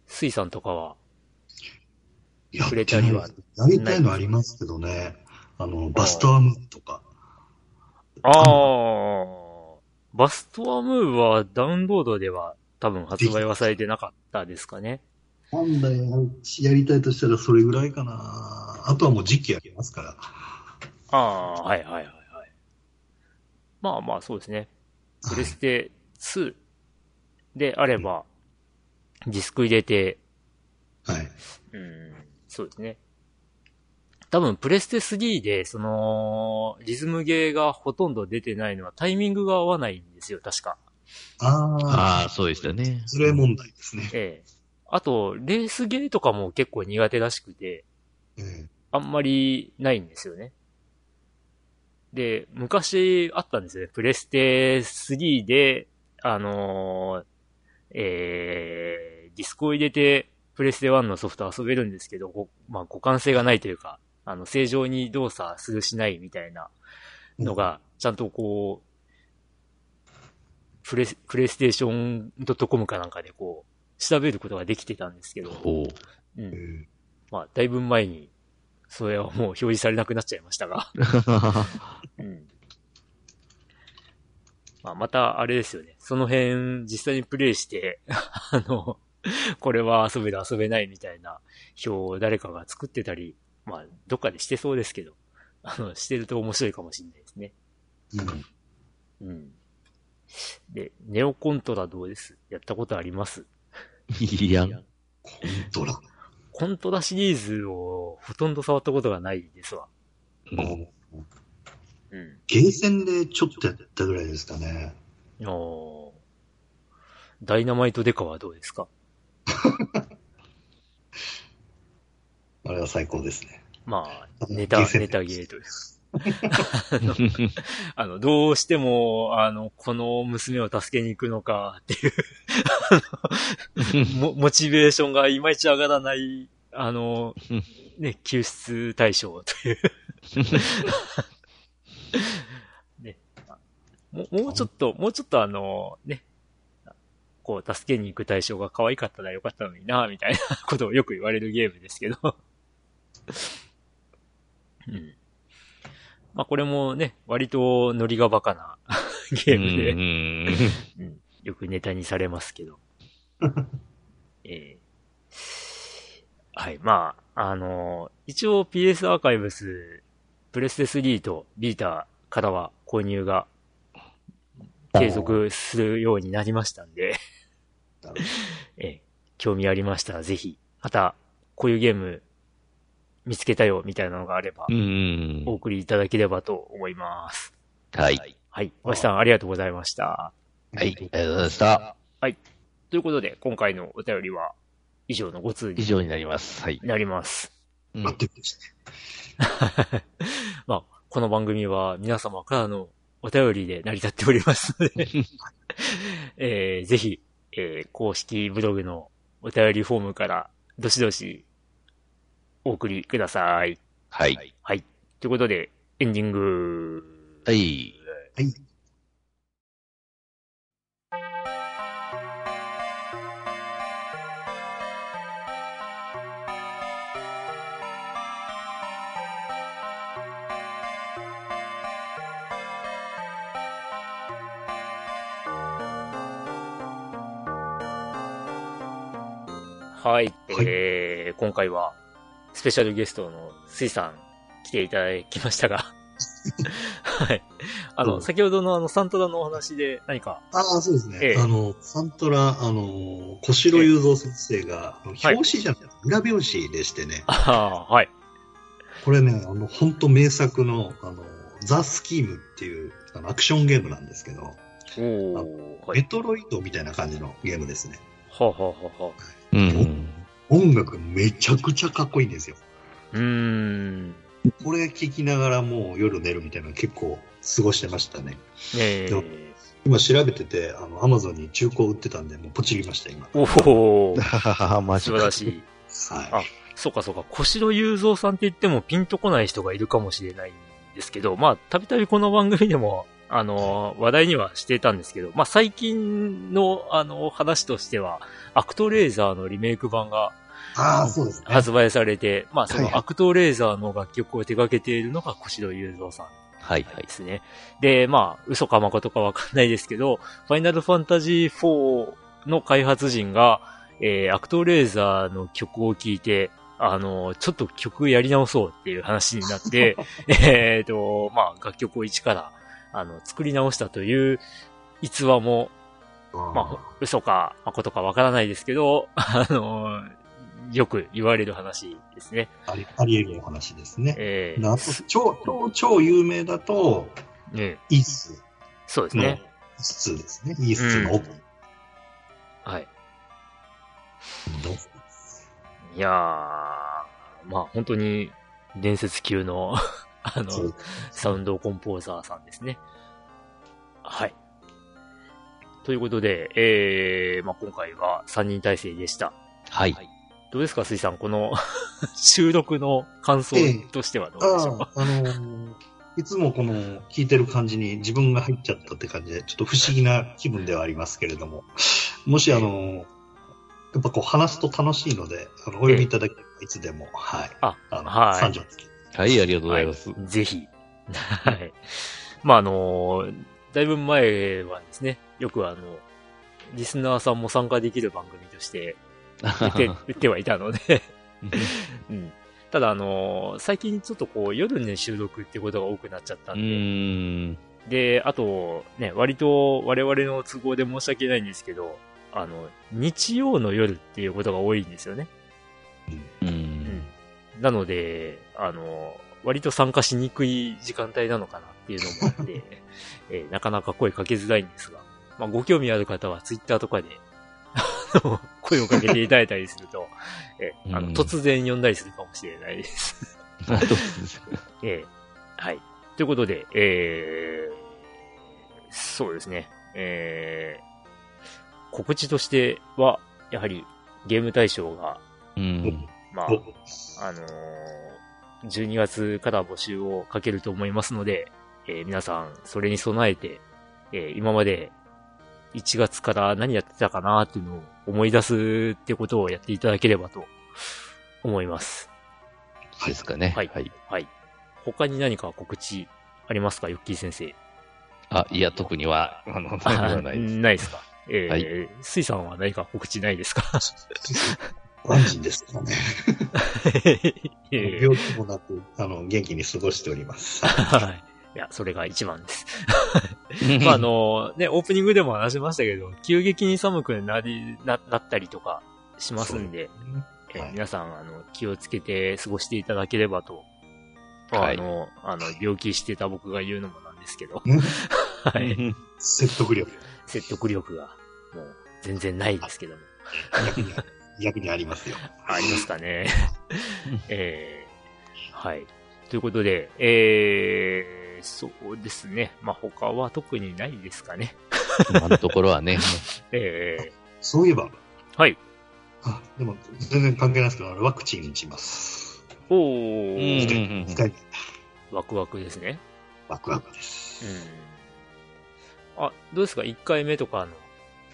スイさんとかは、触れたりはない。やりたいのありますけどね。あの、バストアムーとか。ああ、バストアムーはダウンロードでは多分発売はされてなかったですかね。なんだよ、やりたいとしたらそれぐらいかな。あとはもう時期やりますから。ああ、はいはいはい。まあまあそうですね。プレステツーであれば、ディスク入れて、はい。うん、そうですね。多分プレステスリーで、その、リズムゲーがほとんど出てないのはタイミングが合わないんですよ、確か。ああ、そうでしたね。それ問題ですね。ええ。あと、レースゲーとかも結構苦手らしくて、うん、あんまりないんですよね。で、昔あったんですよね。プレステスリーで、あのー、えー、ディスクを入れて、プレステワンのソフト遊べるんですけど、まあ、互換性がないというか、あの、正常に動作するしないみたいなのが、ちゃんとこう、プレス、プレイステーション .com かなんかでこう、調べることができてたんですけど、うん。まあ、だいぶ前に、それはもう表示されなくなっちゃいましたが、うん。まあ、またあれですよね。その辺実際にプレイして、あの、これは遊べる遊べないみたいな表を誰かが作ってたり、まあ、どっかでしてそうですけど、あの、してると面白いかもしれないですね。うん。うん。で、ネオコントラどうです？やったことあります？いや、コントラ。コントラシリーズをほとんど触ったことがないですわ。うん。ゲーセンでちょっとやったぐらいですかね。ああ。ダイナマイトデカはどうですか？あれは最高ですね。まあ、ネタ、ネタゲートです。あの、あのどうしても、あの、この娘を助けに行くのかっていう、モ, モチベーションがいまいち上がらない、あの、ね、救出対象という、ね、も。もうちょっと、もうちょっとあの、ね、こう、助けに行く対象が可愛かったらよかったのにな、みたいなことをよく言われるゲームですけど。うん。まあこれもね、割とノリがバカなゲームでうん、うん、よくネタにされますけど、えー、はい、まああのー、一応 ピーエス アーカイブスプレステスリーとビータからは購入が継続するようになりましたんでなるほど。ええ、興味ありましたらぜひ、またこういうゲーム見つけたよみたいなのがあれば、うんお送りいただければと思います。はい。はい。わしさんありがとうございました。はい。ありがとうございました。はい。ということで、今回のお便りは以上のご通に。以上になります。はい。なります。うん、待ってください。まあ、この番組は皆様からのお便りで成り立っておりますので、えー、ぜひ、えー、公式ブログのお便りフォームからどしどしお送りください。はい。はい。ということで、エンディング。はい。はい。はい、えーはい、今回はスペシャルゲストのスイさん来ていただきましたが、はい、あの、うん、先ほどのあのサントラのお話で何か、ああそうですね、えー、あのサントラあの小城雄三先生が、えー、表紙じゃなくて、はい、裏表紙でしてね、ああはい、これねあの本当名作のあのザ・スキームっていうあのアクションゲームなんですけど、おメトロイドみたいな感じのゲームですね。はあ、はあははあ。うん、音楽めちゃくちゃかっこいいんですよ。うーん。これ聴きながらもう夜寝るみたいなの結構過ごしてましたね。えー、今調べてて、あの、アマゾンに中古売ってたんで、もうポチりました、今。おお。マジ素晴らしい。はい。あ、そうかそうか。小城雄三さんって言ってもピンとこない人がいるかもしれないんですけど、まあ、たびたびこの番組でも、あの、話題にはしてたんですけど、まあ、最近の、あの、話としては、アクトレーザーのリメイク版が、ああ、そうですね。発売されて、まあ、そのアクトレーザーの楽曲を手掛けているのが小城雄三さん。はい、はい。ですね。で、まあ、嘘か誠かわかんないですけど、ファイナルファンタジーフォーの開発陣が、えー、アクトレーザーの曲を聴いて、あの、ちょっと曲やり直そうっていう話になって、えっと、まあ、楽曲を一から、あの、作り直したという逸話も、まあ、嘘か、誠かわからないですけど、あの、よく言われる話ですね。あり、あり得るお話ですね。ええー。あと、超、超、超有名だと、ね、イース。そうですね。イースですね。イースのオープン。はい。どうぞ。いやー、まあ、本当に、伝説級の、あの、サウンドコンポーザーさんですね。はい。ということで、えー、まあ、今回はさんにん体制でした。はい。はい、どうですか、水さん、この収録の感想としてはどうでしょうか、えー、あ, あのー、いつもこの聞いてる感じに自分が入っちゃったって感じで、ちょっと不思議な気分ではありますけれども、もしあのー、やっぱこう話すと楽しいので、あのお呼びいただければいつでも、えー、はい。あ、あの、はい、さんじゅうつき。はい、ありがとうございます。はい、ぜひ。はい。まあ、あのー、だいぶ前はですね、よくあの、リスナーさんも参加できる番組として、売って、売ってはいたので、うん。ただ、あのー、最近ちょっとこう、夜に収録ってことが多くなっちゃったんで、うーんで、あと、ね、割と我々の都合で申し訳ないんですけど、あの、日曜の夜っていうことが多いんですよね。うんうんなので、あの、割と参加しにくい時間帯なのかなっていうのもあって、えー、なかなか声かけづらいんですが、まあ、ご興味ある方はツイッターとかで、あの、声をかけていただいたりすると、えー、あの突然呼んだりするかもしれないです。えー、はい。ということで、えー、そうですね、えー、告知としては、やはりゲーム大賞が、うんまあ、あのー、じゅうにがつから募集をかけると思いますので、えー、皆さん、それに備えて、えー、今までいちがつから何やってたかなーっていうのを思い出すってことをやっていただければと思います。そうですかね。はい。はい。はい、他に何か告知ありますか、ヨッキー先生。あ、いや、特には、あの、何もないです。ないですか。えー、はい、スイさんは何か告知ないですかワンジンですからね。病気もなく、あの、元気に過ごしております。はい。いや、それが一番です。まあ、あの、ね、オープニングでも話しましたけど、急激に寒くなり、な、なったりとかしますんで、えーはい、皆さん、あの、気をつけて過ごしていただければと、はい、あの、あの、病気してた僕が言うのもなんですけど、はい。説得力。説得力が、もう、全然ないですけども。逆に、逆にありますよ。ありますかね。えー、はい。ということで、えー、そうですね。まあ、他は特にないですかね。今のところはね。えー、そういえば。はい。あ、でも、全然関係ないですけど、ワクチン打ちます。おー。にかいめ。ワクワクですね。ワクワクです。うん。あ、どうですか ?いっ 回目とかの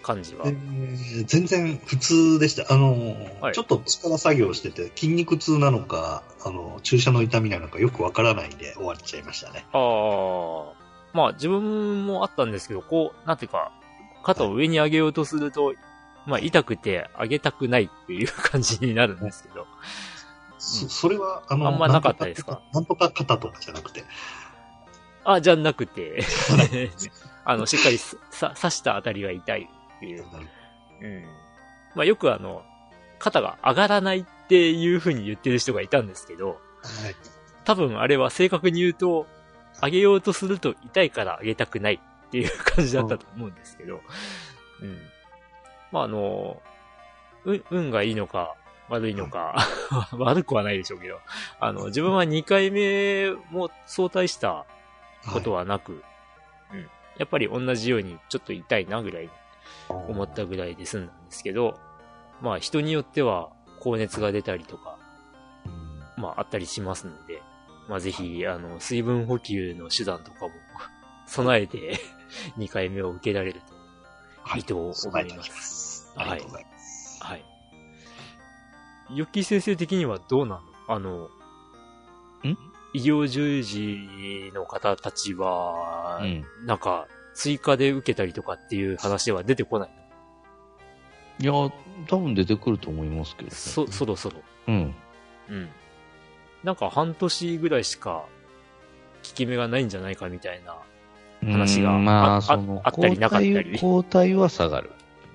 感じは、えー、全然普通でした。あの、はい、ちょっと力作業してて、筋肉痛なのか、あの、注射の痛みなのかよくわからないんで終わっちゃいましたね。ああ。まあ自分もあったんですけど、こう、なんていうか、肩を上に上げようとすると、はい、まあ痛くて上げたくないっていう感じになるんですけど。そ, それは、あの、あんまなかったですか？なんとか肩とかじゃなくて。あ、じゃなくて、あの、しっかりさ刺したあたりは痛いっていう。うん。まあよくあの、肩が上がらないっていう風に言ってる人がいたんですけど、はい、多分あれは正確に言うと、上げようとすると痛いから上げたくないっていう感じだったと思うんですけど、うん。うん、まああの、う、運がいいのか、悪いのか、うん、悪くはないでしょうけど、あの、自分はにかいめも相対したことはなく、はい、うん、やっぱり同じようにちょっと痛いなぐらい思ったぐらいで済んだんですけど、まあ人によっては高熱が出たりとか、まああったりしますので、まあぜひ、あの、水分補給の手段とかも備えてにかいめを受けられるといいと思います。はい。はい。はい。よっきー先生的にはどうなの？あの、ん？医療従事の方たちは、うん、なんか、追加で受けたりとかっていう話では出てこないの？いや、多分出てくると思いますけど、ね。そ、そろそろ。うん。うん。なんか半年ぐらいしか、効き目がないんじゃないかみたいな話があ、まあ、そのあったりなかったり。抗体は下がる。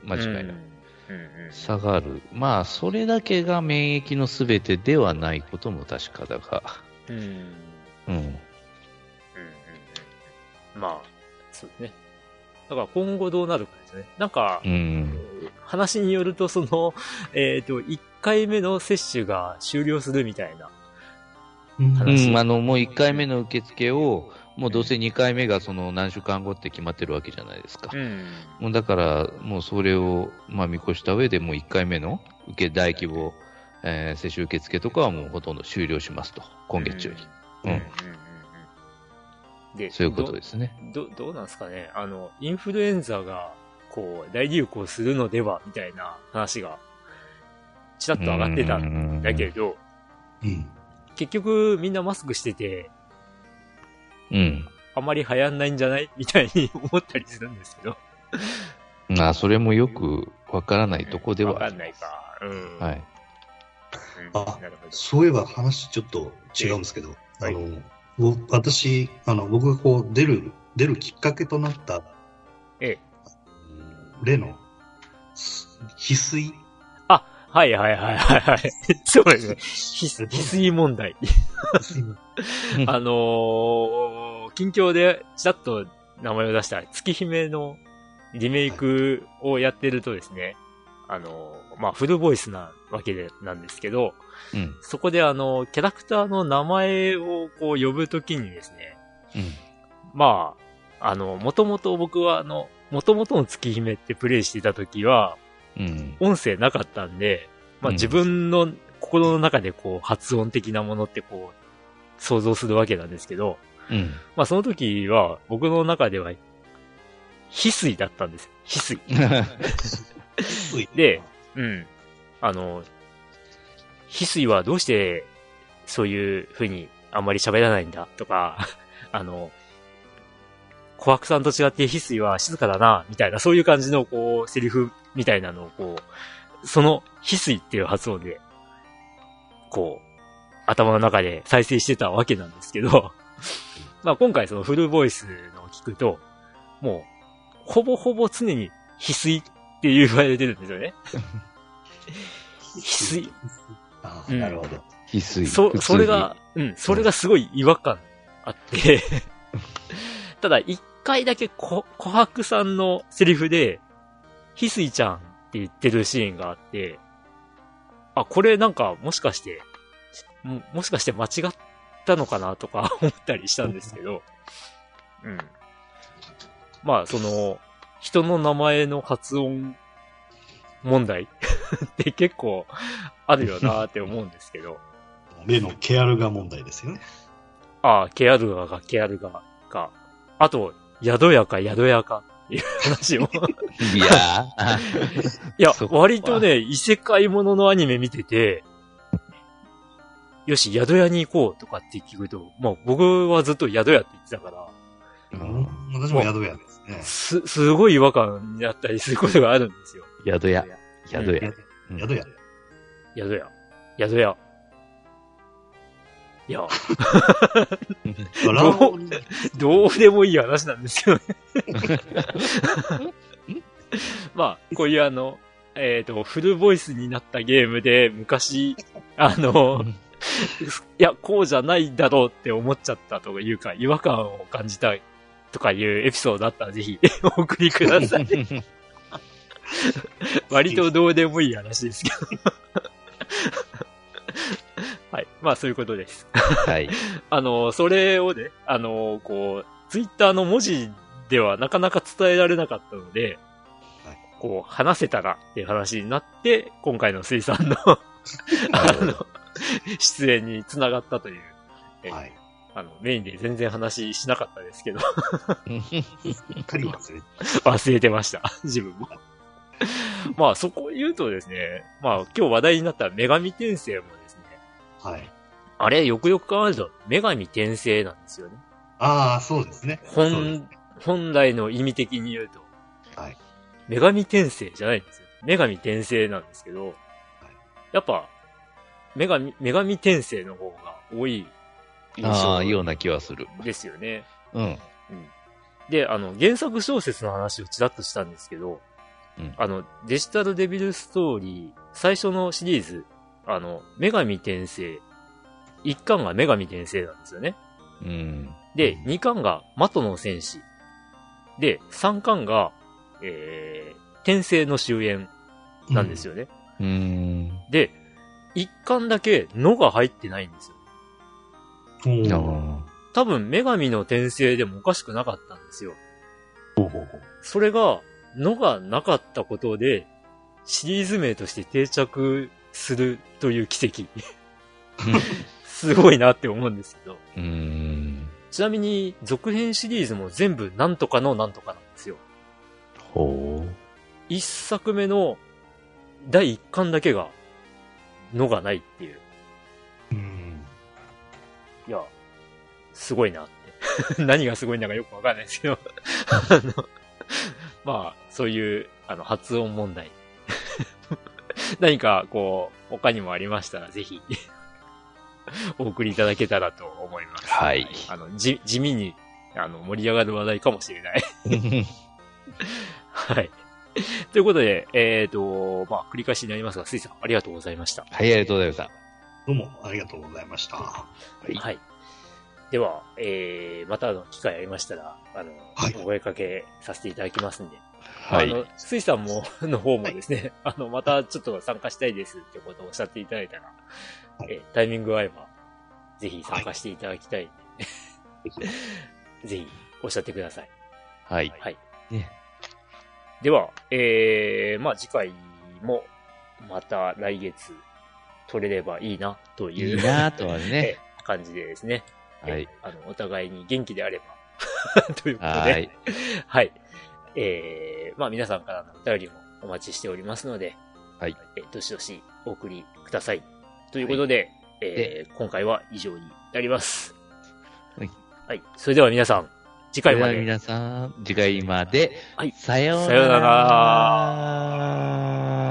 間違いない。うんうんうん、下がる。まあ、それだけが免疫のすべてではないことも確かだが。うん。うん。うんうん。まあ、そうですね。だから今後どうなるかですね。なんか、うん、話によると、その、えっ、ー、と、いっかいめの接種が終了するみたいな話。うん、あの、もういっかいめの受付を、もうどうせにかいめがその何週間後って決まってるわけじゃないですか。うん、もうだから、もうそれを、まあ見越した上で、もういっかいめの受け、大規模、えー、接種受付とかはもうほとんど終了しますと、今月中に。うん。うんうんうん、で、そういうことですね。ど、どうなんですかね。あの、インフルエンザが、こう、大流行するのでは、みたいな話が、ちらっと上がってたんだけど、うんうん、結局みんなマスクしてて、うん。あまり流行んないんじゃないみたいに思ったりするんですけど。まあ、それもよくわからないとこではあります。わかんないか。うん。はい。あ、そういえば話ちょっと違うんですけど、あの、私、あの、僕がこう出る、出るきっかけとなった、ええ、例の、翡翠。あ、はいはいはいはいはい。そうですね。翡翠問題。あのー、近況でちらっと名前を出した月姫のリメイクをやってるとですね、あのー、まあ、フルボイスなわけで、なんですけど、うん、そこであの、キャラクターの名前をこう呼ぶときにですね、うん、まあ、あの、もともと僕はあの、もともとの月姫ってプレイしてたときは、うん、音声なかったんで、まあ、自分の心の中でこう、発音的なものってこう、想像するわけなんですけど、うん、まあ、その時は僕の中では、翡翠だったんですよ。翡翠。で、うん。あの、翡翠はどうしてそういう風にあんまり喋らないんだとか、あの、琥珀さんと違って翡翠は静かだな、みたいな、そういう感じのこう、セリフみたいなのをこう、その翡翠っていう発音で、こう、頭の中で再生してたわけなんですけど、まあ今回そのフルボイスのを聞くと、もう、ほぼほぼ常に翡翠っていう具合で出るんですよね。翡翠。ああ、うん、なるほど。翡翠。そ、それが、うん、それがすごい違和感あって、ただ一回だけこ、琥珀さんのセリフで、翡翠ちゃんって言ってるシーンがあって、あ、これなんかもしかして、も、もしかして間違ったのかなとか思ったりしたんですけど、うん。まあその、人の名前の発音問題って結構あるよなーって思うんですけど。例のケアルガ問題ですよね。ああ、ケアルガがケアルガか。あと、宿屋か宿屋かっていう話も。いやいや、割とね、異世界もののアニメ見てて、よし、宿屋に行こうとかって聞くと、まあ僕はずっと宿屋って言ってたから。うん、私も宿屋ですね。す、すごい違和感になったりすることがあるんですよ。宿屋。宿屋。うん、宿屋。宿屋。宿屋。いやどう、どうでもいい話なんですけどね。まあ、こういうあの、えっと、フルボイスになったゲームで昔、あの、いや、こうじゃないだろうって思っちゃったというか、違和感を感じたとかいうエピソードあったらぜひお送りください。割とどうでもいい話ですけど。はい。まあ、そういうことです。はい。あの、それをね、あの、こう、ツイッターの文字ではなかなか伝えられなかったので、はい、こう、話せたらっていう話になって、今回の水産の、あの、出演につながったという、え、はい、あの、メインで全然話しなかったですけど。すっかり忘れて。忘れてました。自分も。まあ、そこを言うとですね、まあ、今日話題になった女神転生も、はい。あれ、よくよく考えると、女神転生なんですよね。ああ、そうですね。本、本来の意味的に言うと。はい。女神転生じゃないんですよ。女神転生なんですけど、はい、やっぱ、女神、女神転生の方が多い印象、ね。ああ、ような気はする。ですよね。うん。うん。で、あの、原作小説の話をちらっとしたんですけど、うん、あの、デジタルデビルストーリー、最初のシリーズ、あの、女神転生。一巻が女神転生なんですよね。うん、で、二巻がマトの戦士。で、三巻が、えー、転生の終焉なんですよね。うんうん、で、一巻だけのが入ってないんですよ。多分、女神の転生でもおかしくなかったんですよ。ほうほうほう。それが、のがなかったことで、シリーズ名として定着するという奇跡すごいなって思うんですけど、うーん、ちなみに続編シリーズも全部なんとかのなんとかなんですよ。ほう。一作目の第一巻だけがのがないっていう、うーん、いやすごいなって何がすごいんだかよくわかんないですけどあのまあそういうあの発音問題何か、こう、他にもありましたら、ぜひ、お送りいただけたらと思います。はい。あの、じ、地味に、あの、盛り上がる話題かもしれない。はい。ということで、えっと、まあ、繰り返しになりますが、水さん、ありがとうございました。はい、ありがとうございました。どうも、ありがとうございました。はい。はい、では、えー、また、あの、機会ありましたら、あの、はい、お声掛けさせていただきますんで。はい。あの、水さんも、の方もですね、はい、あの、またちょっと参加したいですってことをおっしゃっていただいたら、はい、えタイミング合えば、ぜひ参加していただきたいんで、はい、ぜひおっしゃってください。はい。はい。ね、では、えー、まあ次回も、また来月、取れればいいな、という。いいな、とはね。感じでですね。はい。あの、お互いに元気であれば、ということで。はい。はい。えー、まあ皆さんからのお便りもお待ちしておりますので、はい。えー、どしどしお送りください。ということで、はい、えー、今回は以上になります。はい。はい。それでは皆さん、次回まで。皆さん、次回まで。はい。さようなら。さようなら。